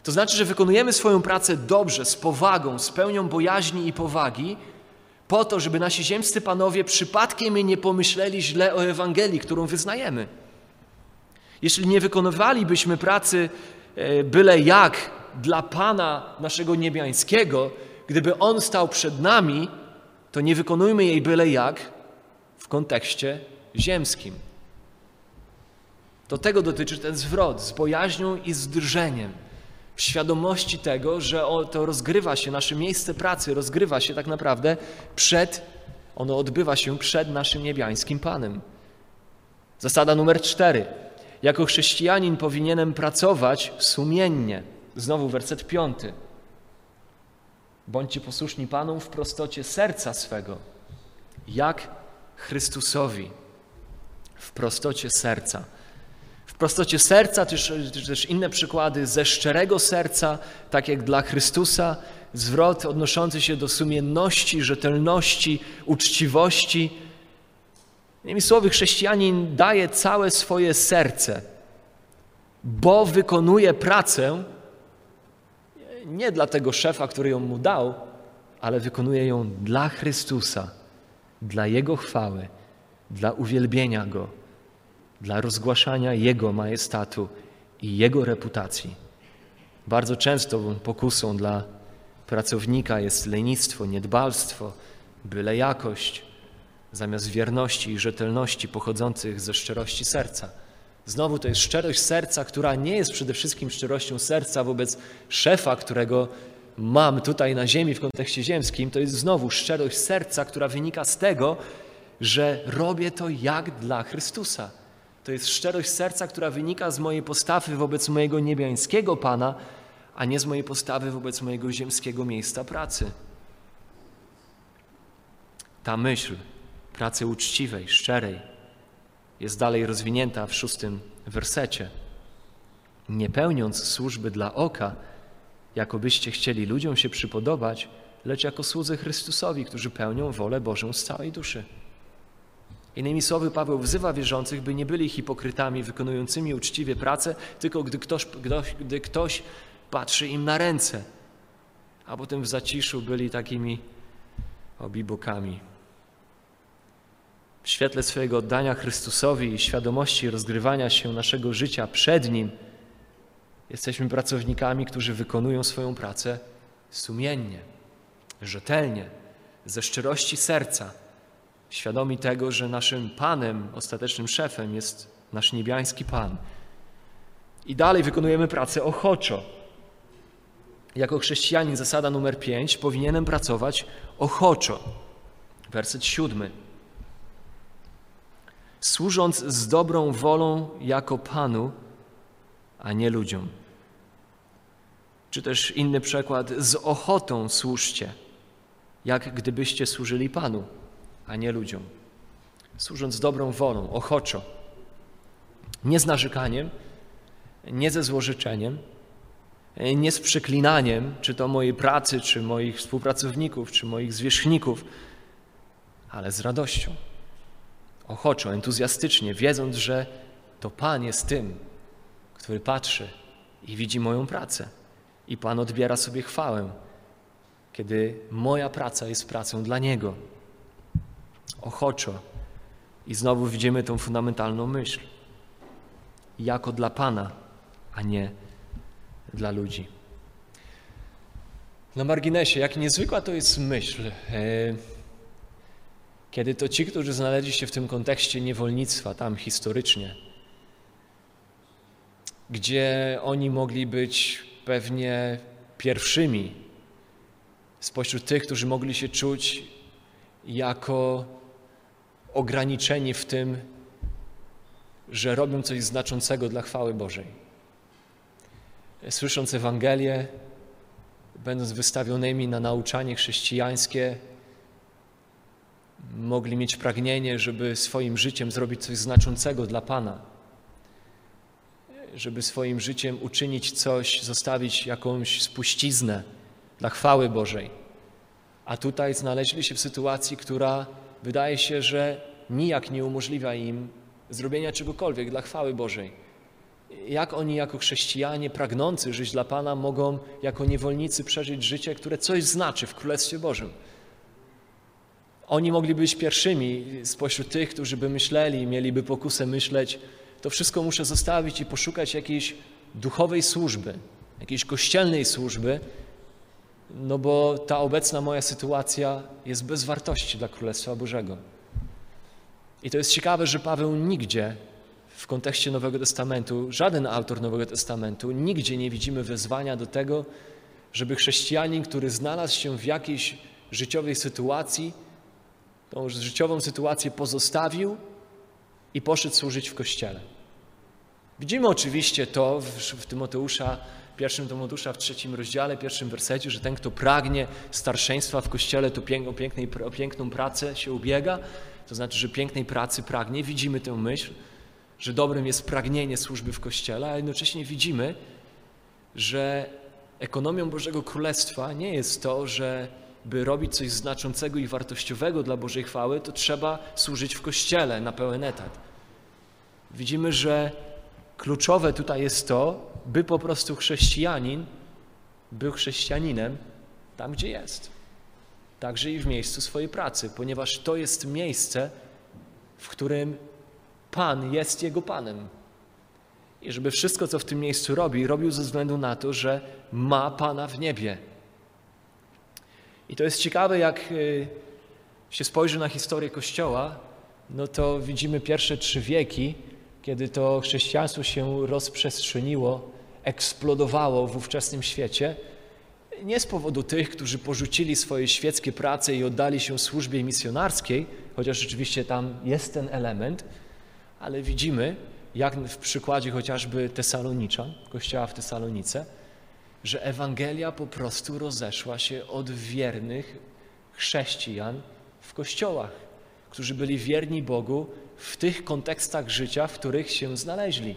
To znaczy, że wykonujemy swoją pracę dobrze, z powagą, z pełnią bojaźni i powagi, po to, żeby nasi ziemscy panowie przypadkiem nie pomyśleli źle o Ewangelii, którą wyznajemy. Jeśli nie wykonywalibyśmy pracy byle jak dla Pana naszego niebiańskiego, gdyby On stał przed nami, to nie wykonujmy jej byle jak w kontekście ziemskim. To tego dotyczy ten zwrot z bojaźnią i z drżeniem. W świadomości tego, że to rozgrywa się, nasze miejsce pracy rozgrywa się tak naprawdę ono odbywa się przed naszym niebiańskim Panem. Zasada numer 4. Jako chrześcijanin powinienem pracować sumiennie. Znowu werset 5. Bądźcie posłuszni Panu w prostocie serca swego, jak Chrystusowi. W prostocie serca. W prostocie serca, czy też inne przykłady, ze szczerego serca, tak jak dla Chrystusa, zwrot odnoszący się do sumienności, rzetelności, uczciwości. Innymi słowy, chrześcijanin daje całe swoje serce, bo wykonuje pracę nie dla tego szefa, który ją mu dał, ale wykonuje ją dla Chrystusa, dla Jego chwały, dla uwielbienia Go, dla rozgłaszania Jego majestatu i Jego reputacji. Bardzo często pokusą dla pracownika jest lenistwo, niedbalstwo, byle jakość, zamiast wierności i rzetelności pochodzących ze szczerości serca. Znowu to jest szczerość serca, która nie jest przede wszystkim szczerością serca wobec szefa, którego mam tutaj na ziemi w kontekście ziemskim. To jest znowu szczerość serca, która wynika z tego, że robię to jak dla Chrystusa. To jest szczerość serca, która wynika z mojej postawy wobec mojego niebiańskiego Pana, a nie z mojej postawy wobec mojego ziemskiego miejsca pracy. Ta myśl pracy uczciwej, szczerej jest dalej rozwinięta w 6. wersecie. Nie pełniąc służby dla oka, jakobyście chcieli ludziom się przypodobać, lecz jako słudzy Chrystusowi, którzy pełnią wolę Bożą z całej duszy. Innymi słowy, Paweł wzywa wierzących, by nie byli hipokrytami wykonującymi uczciwie pracę, tylko gdy ktoś patrzy im na ręce, a potem w zaciszu byli takimi obibokami. W świetle swojego oddania Chrystusowi i świadomości rozgrywania się naszego życia przed Nim jesteśmy pracownikami, którzy wykonują swoją pracę sumiennie, rzetelnie, ze szczerości serca, świadomi tego, że naszym Panem, ostatecznym szefem jest nasz niebiański Pan. I dalej wykonujemy pracę ochoczo. Jako chrześcijanin, zasada numer 5, powinienem pracować ochoczo. Werset 7. Służąc z dobrą wolą jako Panu, a nie ludziom. Czy też inny przykład, z ochotą służcie, jak gdybyście służyli Panu, a nie ludziom. Służąc z dobrą wolą, ochoczo, nie z narzekaniem, nie ze złorzeczeniem, nie z przeklinaniem, czy to mojej pracy, czy moich współpracowników, czy moich zwierzchników, ale z radością, ochoczo, entuzjastycznie, wiedząc, że to Pan jest tym, który patrzy i widzi moją pracę. I Pan odbiera sobie chwałę, kiedy moja praca jest pracą dla Niego. Ochoczo. I znowu widzimy tą fundamentalną myśl. Jako dla Pana, a nie dla ludzi. Na marginesie, jak niezwykła to jest myśl, kiedy to ci, którzy znaleźli się w tym kontekście niewolnictwa, tam historycznie, gdzie oni mogli być pewnie pierwszymi spośród tych, którzy mogli się czuć jako ograniczeni w tym, że robią coś znaczącego dla chwały Bożej. Słysząc Ewangelię, będąc wystawionymi na nauczanie chrześcijańskie, mogli mieć pragnienie, żeby swoim życiem zrobić coś znaczącego dla Pana, żeby swoim życiem uczynić coś, zostawić jakąś spuściznę dla chwały Bożej. A tutaj znaleźli się w sytuacji, która wydaje się, że nijak nie umożliwia im zrobienia czegokolwiek dla chwały Bożej. Jak oni jako chrześcijanie pragnący żyć dla Pana mogą jako niewolnicy przeżyć życie, które coś znaczy w Królestwie Bożym? Oni mogli być pierwszymi spośród tych, którzy by myśleli, mieliby pokusę myśleć, to wszystko muszę zostawić i poszukać jakiejś duchowej służby, jakiejś kościelnej służby, no bo ta obecna moja sytuacja jest bez wartości dla Królestwa Bożego. I to jest ciekawe, że Paweł nigdzie w kontekście Nowego Testamentu, żaden autor Nowego Testamentu, nigdzie nie widzimy wezwania do tego, żeby chrześcijanin, który znalazł się w jakiejś życiowej sytuacji, tą życiową sytuację pozostawił i poszedł służyć w Kościele. Widzimy oczywiście to w Tymoteusza, 1 Tymoteusza w 3 rozdziale, 1 wersecie, że ten, kto pragnie starszeństwa w Kościele, to o piękną pracę się ubiega. To znaczy, że pięknej pracy pragnie. Widzimy tę myśl, że dobrym jest pragnienie służby w Kościele, a jednocześnie widzimy, że ekonomią Bożego Królestwa nie jest to, że by robić coś znaczącego i wartościowego dla Bożej chwały, to trzeba służyć w Kościele na pełen etat. Widzimy, że kluczowe tutaj jest to, by po prostu chrześcijanin był chrześcijaninem tam, gdzie jest. Także i w miejscu swojej pracy, ponieważ to jest miejsce, w którym Pan jest jego Panem. I żeby wszystko, co w tym miejscu robi, robił ze względu na to, że ma Pana w niebie. I to jest ciekawe, jak się spojrzy na historię Kościoła, no to widzimy pierwsze 3 wieki, kiedy to chrześcijaństwo się rozprzestrzeniło, eksplodowało w ówczesnym świecie. Nie z powodu tych, którzy porzucili swoje świeckie prace i oddali się służbie misjonarskiej, chociaż rzeczywiście tam jest ten element, ale widzimy, jak w przykładzie chociażby Tesaloniczan, kościoła w Tesalonice, że Ewangelia po prostu rozeszła się od wiernych chrześcijan w kościołach, którzy byli wierni Bogu w tych kontekstach życia, w których się znaleźli.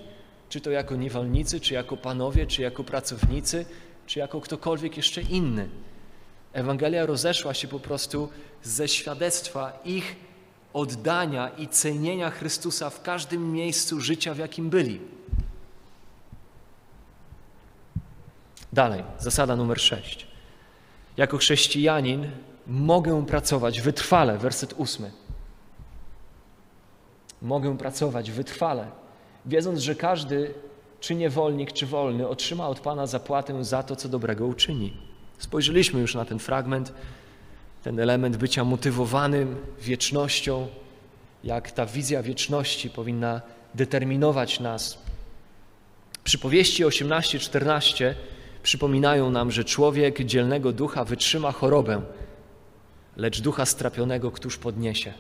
Czy to jako niewolnicy, czy jako panowie, czy jako pracownicy, czy jako ktokolwiek jeszcze inny. Ewangelia rozeszła się po prostu ze świadectwa ich oddania i cenienia Chrystusa w każdym miejscu życia, w jakim byli. Dalej, zasada numer 6. Jako chrześcijanin mogę pracować wytrwale, werset 8. Mogę pracować wytrwale, wiedząc, że każdy, czy niewolnik, czy wolny, otrzyma od Pana zapłatę za to, co dobrego uczyni. Spojrzeliśmy już na ten fragment, ten element bycia motywowanym wiecznością, jak ta wizja wieczności powinna determinować nas. Przypowieści 18:14 przypominają nam, że człowiek dzielnego ducha wytrzyma chorobę, lecz ducha strapionego któż podniesie.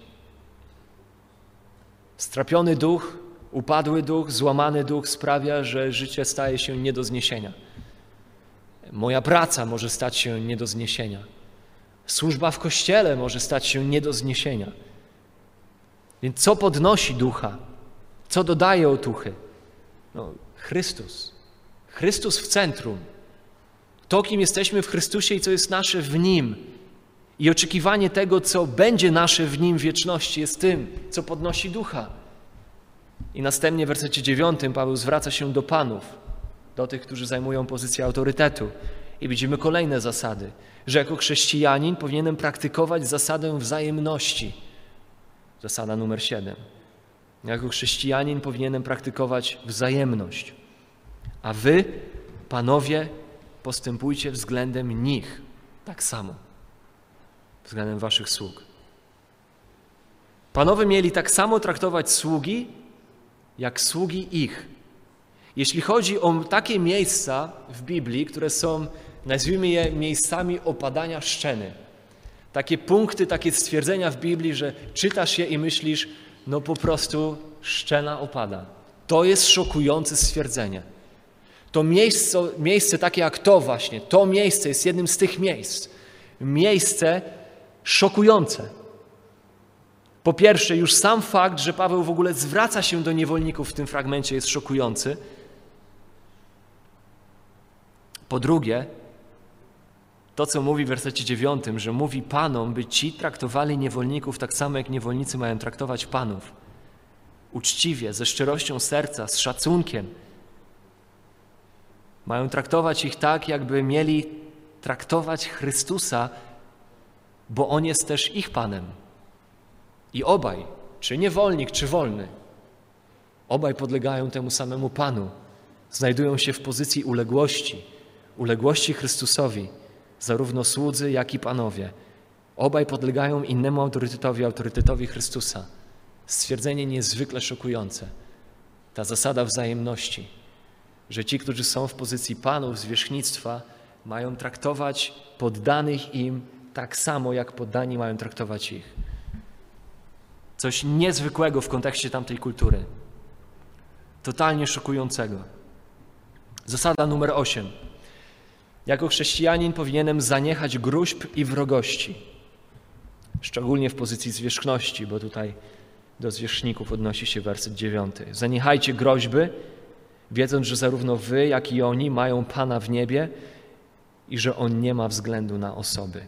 Strapiony duch, upadły duch, złamany duch sprawia, że życie staje się nie do zniesienia. Moja praca może stać się nie do zniesienia. Służba w Kościele może stać się nie do zniesienia. Więc co podnosi ducha? Co dodaje otuchy? No, Chrystus. Chrystus w centrum. To, kim jesteśmy w Chrystusie i co jest nasze w Nim. I oczekiwanie tego, co będzie nasze w Nim w wieczności, jest tym, co podnosi ducha. I następnie w wersecie 9 Paweł zwraca się do panów, do tych, którzy zajmują pozycję autorytetu. I widzimy kolejne zasady, że jako chrześcijanin powinienem praktykować zasadę wzajemności. Zasada numer 7. Jako chrześcijanin powinienem praktykować wzajemność. A wy, panowie, postępujcie względem nich tak samo, względem waszych sług. Panowie mieli tak samo traktować sługi, jak sługi ich. Jeśli chodzi o takie miejsca w Biblii, które są, nazwijmy je, miejscami opadania szczeny. Takie punkty, takie stwierdzenia w Biblii, że czytasz je i myślisz, no po prostu szczena opada. To jest szokujące stwierdzenie. To miejsce takie jak to właśnie, to miejsce jest jednym z tych miejsc. Miejsce szokujące. Po pierwsze, już sam fakt, że Paweł w ogóle zwraca się do niewolników w tym fragmencie, jest szokujący. Po drugie, to co mówi w wersecie 9, że mówi panom, by ci traktowali niewolników tak samo, jak niewolnicy mają traktować panów. Uczciwie, ze szczerością serca, z szacunkiem. Mają traktować ich tak, jakby mieli traktować Chrystusa, bo On jest też ich Panem. I obaj, czy niewolnik, czy wolny, obaj podlegają temu samemu Panu. Znajdują się w pozycji uległości Chrystusowi, zarówno słudzy, jak i panowie. Obaj podlegają innemu autorytetowi, autorytetowi Chrystusa. Stwierdzenie niezwykle szokujące. Ta zasada wzajemności, że ci, którzy są w pozycji panów, zwierzchnictwa, mają traktować poddanych im tak samo, jak poddani mają traktować ich. Coś niezwykłego w kontekście tamtej kultury. Totalnie szokującego. Zasada numer 8. Jako chrześcijanin powinienem zaniechać gróźb i wrogości. Szczególnie w pozycji zwierzchności, bo tutaj do zwierzchników odnosi się werset 9. Zaniechajcie groźby, wiedząc, że zarówno wy, jak i oni mają Pana w niebie i że On nie ma względu na osoby.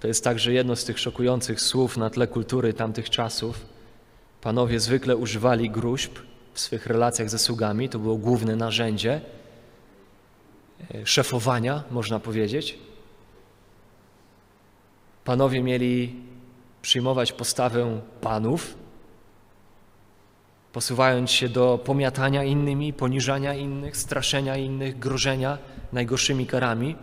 To jest także jedno z tych szokujących słów na tle kultury tamtych czasów. Panowie zwykle używali gróźb w swych relacjach ze sługami, to było główne narzędzie szefowania, można powiedzieć. Panowie mieli przyjmować postawę panów, posuwając się do pomiatania innymi, poniżania innych, straszenia innych, grożenia najgorszymi karami.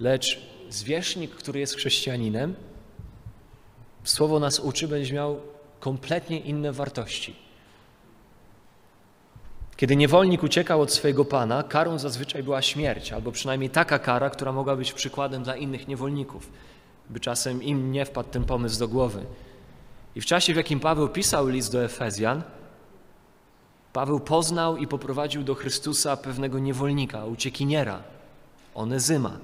Lecz zwierzchnik, który jest chrześcijaninem, słowo nas uczy, będzie miał kompletnie inne wartości. Kiedy niewolnik uciekał od swojego pana, karą zazwyczaj była śmierć, albo przynajmniej taka kara, która mogła być przykładem dla innych niewolników, by czasem im nie wpadł ten pomysł do głowy. I w czasie, w jakim Paweł pisał list do Efezjan, Paweł poznał i poprowadził do Chrystusa pewnego niewolnika, uciekiniera, Onezyma.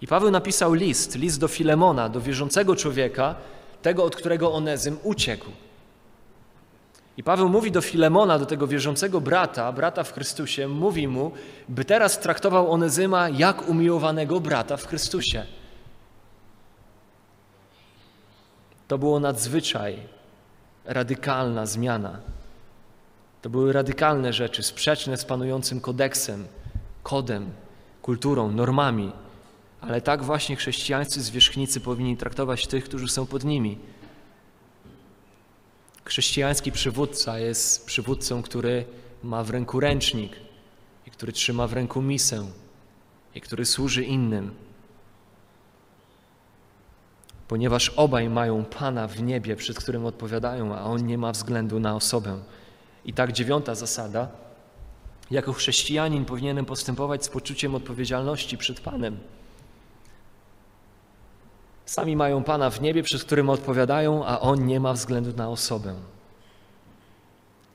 I Paweł napisał list do Filemona, do wierzącego człowieka, tego, od którego Onezym uciekł. I Paweł mówi do Filemona, do tego wierzącego brata w Chrystusie, mówi mu, by teraz traktował Onezyma jak umiłowanego brata w Chrystusie. To było nadzwyczaj radykalna zmiana. To były radykalne rzeczy, sprzeczne z panującym kodeksem, kodem, kulturą, normami. Ale tak właśnie chrześcijańscy zwierzchnicy powinni traktować tych, którzy są pod nimi. Chrześcijański przywódca jest przywódcą, który ma w ręku ręcznik i który trzyma w ręku misę i który służy innym. Ponieważ obaj mają Pana w niebie, przed którym odpowiadają, a On nie ma względu na osobę. I tak 9. zasada. Jako chrześcijanin powinienem postępować z poczuciem odpowiedzialności przed Panem. Sami mają Pana w niebie, przed którym odpowiadają, a On nie ma względu na osobę.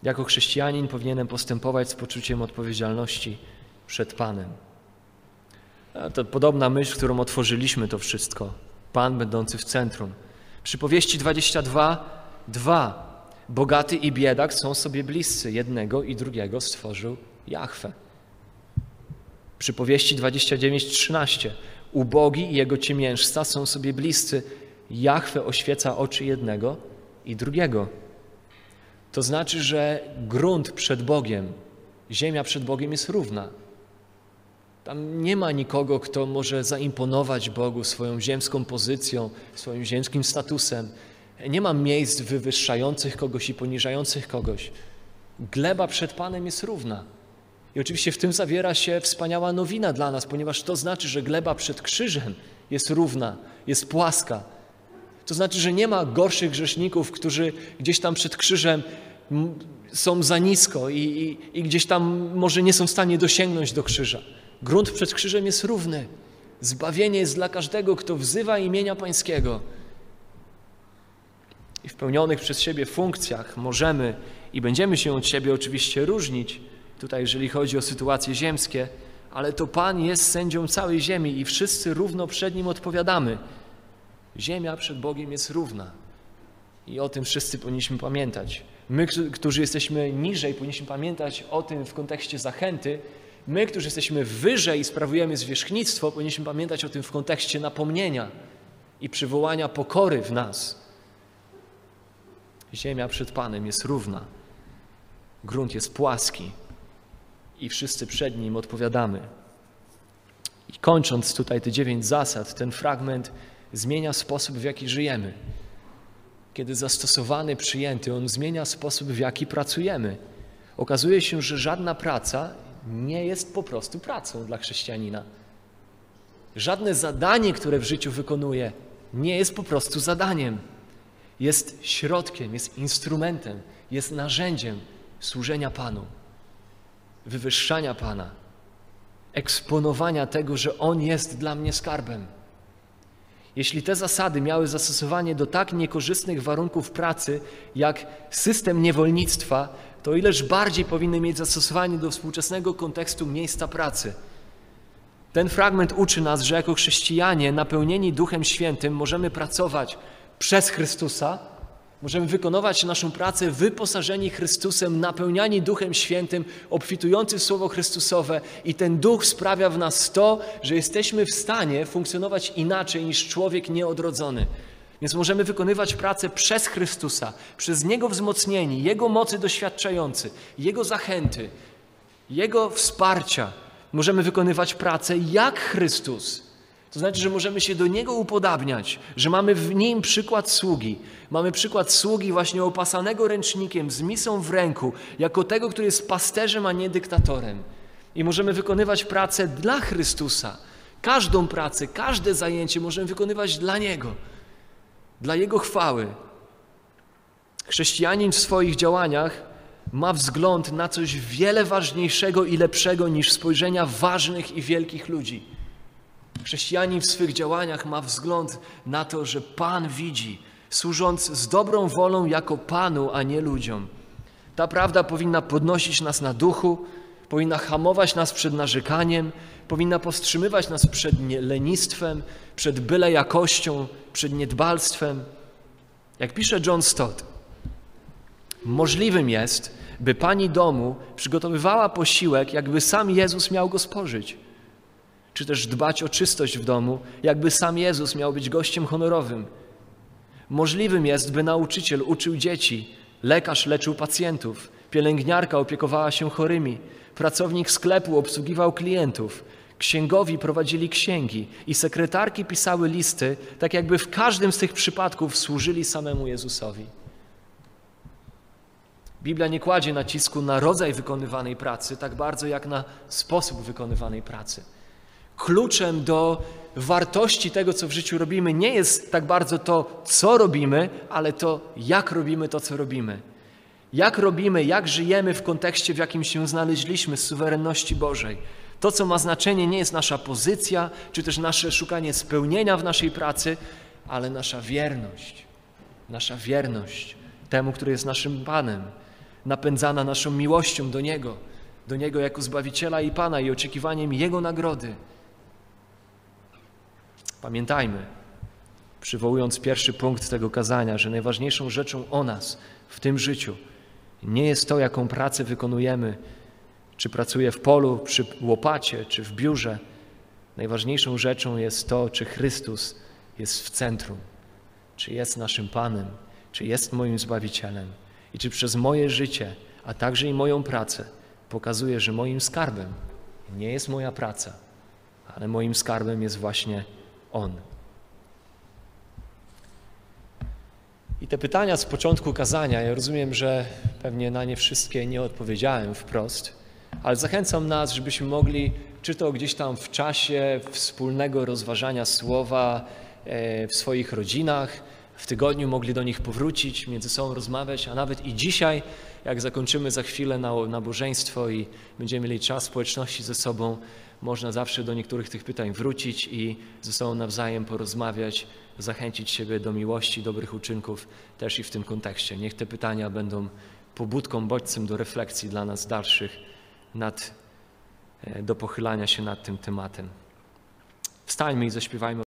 Jako chrześcijanin powinienem postępować z poczuciem odpowiedzialności przed Panem. A to podobna myśl, którą otworzyliśmy to wszystko. Pan będący w centrum. Przypowieści 22:2. Bogaty i biedak są sobie bliscy. Jednego i drugiego stworzył Jahwe. Przypowieści 29:13. Ubogi i jego ciemiężca są sobie bliscy. Jahwe oświeca oczy jednego i drugiego. To znaczy, że grunt przed Bogiem, ziemia przed Bogiem jest równa. Tam nie ma nikogo, kto może zaimponować Bogu swoją ziemską pozycją, swoim ziemskim statusem. Nie ma miejsc wywyższających kogoś i poniżających kogoś. Gleba przed Panem jest równa. I oczywiście w tym zawiera się wspaniała nowina dla nas, ponieważ to znaczy, że gleba przed krzyżem jest równa, jest płaska. To znaczy, że nie ma gorszych grzeszników, którzy gdzieś tam przed krzyżem są za nisko i gdzieś tam może nie są w stanie dosięgnąć do krzyża. Grunt przed krzyżem jest równy. Zbawienie jest dla każdego, kto wzywa imienia Pańskiego. I w pełnionych przez siebie funkcjach możemy i będziemy się od siebie oczywiście różnić, tutaj jeżeli chodzi o sytuacje ziemskie, ale to Pan jest sędzią całej ziemi i wszyscy równo przed Nim odpowiadamy. Ziemia przed Bogiem jest równa. I o tym wszyscy powinniśmy pamiętać. My, którzy jesteśmy niżej, powinniśmy pamiętać o tym w kontekście zachęty. My, którzy jesteśmy wyżej i sprawujemy zwierzchnictwo, powinniśmy pamiętać o tym w kontekście napomnienia i przywołania pokory w nas. Ziemia przed Panem jest równa. Grunt jest płaski. I wszyscy przed Nim odpowiadamy. I kończąc tutaj te 9 zasad, ten fragment zmienia sposób, w jaki żyjemy. Kiedy zastosowany, przyjęty, on zmienia sposób, w jaki pracujemy. Okazuje się, że żadna praca nie jest po prostu pracą dla chrześcijanina. Żadne zadanie, które w życiu wykonuje, nie jest po prostu zadaniem. Jest środkiem, jest instrumentem, jest narzędziem służenia Panu, wywyższania Pana, eksponowania tego, że On jest dla mnie skarbem. Jeśli te zasady miały zastosowanie do tak niekorzystnych warunków pracy, jak system niewolnictwa, to ileż bardziej powinny mieć zastosowanie do współczesnego kontekstu miejsca pracy. Ten fragment uczy nas, że jako chrześcijanie napełnieni Duchem Świętym możemy pracować przez Chrystusa Możemy wykonywać naszą pracę wyposażeni Chrystusem, napełniani Duchem Świętym, obfitujący w Słowo Chrystusowe, i ten Duch sprawia w nas to, że jesteśmy w stanie funkcjonować inaczej niż człowiek nieodrodzony. Więc możemy wykonywać pracę przez Chrystusa, przez Niego wzmocnieni, Jego mocy doświadczający, Jego zachęty, Jego wsparcia. Możemy wykonywać pracę jak Chrystus. To znaczy, że możemy się do Niego upodabniać, że mamy w Nim przykład sługi. Mamy przykład sługi właśnie opasanego ręcznikiem, z misą w ręku, jako tego, który jest pasterzem, a nie dyktatorem. I możemy wykonywać pracę dla Chrystusa. Każdą pracę, każde zajęcie możemy wykonywać dla Niego, dla Jego chwały. Chrześcijanin w swoich działaniach ma wzgląd na coś wiele ważniejszego i lepszego niż spojrzenia ważnych i wielkich ludzi. Chrześcijanin w swych działaniach ma wzgląd na to, że Pan widzi, służąc z dobrą wolą jako Panu, a nie ludziom. Ta prawda powinna podnosić nas na duchu, powinna hamować nas przed narzekaniem, powinna powstrzymywać nas przed lenistwem, przed byle jakością, przed niedbalstwem. Jak pisze John Stott, możliwym jest, by pani domu przygotowywała posiłek, jakby sam Jezus miał go spożyć, czy też dbać o czystość w domu, jakby sam Jezus miał być gościem honorowym. Możliwym jest, by nauczyciel uczył dzieci, lekarz leczył pacjentów, pielęgniarka opiekowała się chorymi, pracownik sklepu obsługiwał klientów, księgowi prowadzili księgi i sekretarki pisały listy, tak jakby w każdym z tych przypadków służyli samemu Jezusowi. Biblia nie kładzie nacisku na rodzaj wykonywanej pracy tak bardzo jak na sposób wykonywanej pracy. Kluczem do wartości tego, co w życiu robimy, nie jest tak bardzo to, co robimy, ale to, jak robimy to, co robimy. Jak robimy, jak żyjemy w kontekście, w jakim się znaleźliśmy, z suwerenności Bożej. To, co ma znaczenie, nie jest nasza pozycja, czy też nasze szukanie spełnienia w naszej pracy, ale nasza wierność. Nasza wierność temu, który jest naszym Panem, napędzana naszą miłością do Niego jako Zbawiciela i Pana, i oczekiwaniem Jego nagrody. Pamiętajmy, przywołując pierwszy punkt tego kazania, że najważniejszą rzeczą o nas w tym życiu nie jest to, jaką pracę wykonujemy, czy pracuję w polu, przy łopacie, czy w biurze. Najważniejszą rzeczą jest to, czy Chrystus jest w centrum, czy jest naszym Panem, czy jest moim Zbawicielem i czy przez moje życie, a także i moją pracę pokazuje, że moim skarbem nie jest moja praca, ale moim skarbem jest właśnie On. I te pytania z początku kazania, ja rozumiem, że pewnie na nie wszystkie nie odpowiedziałem wprost, ale zachęcam nas, żebyśmy mogli, czy to gdzieś tam w czasie wspólnego rozważania słowa w swoich rodzinach, w tygodniu mogli do nich powrócić, między sobą rozmawiać, a nawet i dzisiaj, jak zakończymy za chwilę nabożeństwo i będziemy mieli czas społeczności ze sobą, można zawsze do niektórych tych pytań wrócić i ze sobą nawzajem porozmawiać, zachęcić siebie do miłości, dobrych uczynków też i w tym kontekście. Niech te pytania będą pobudką, bodźcem do refleksji dla nas dalszych, do pochylania się nad tym tematem. Wstańmy i zaśpiewajmy.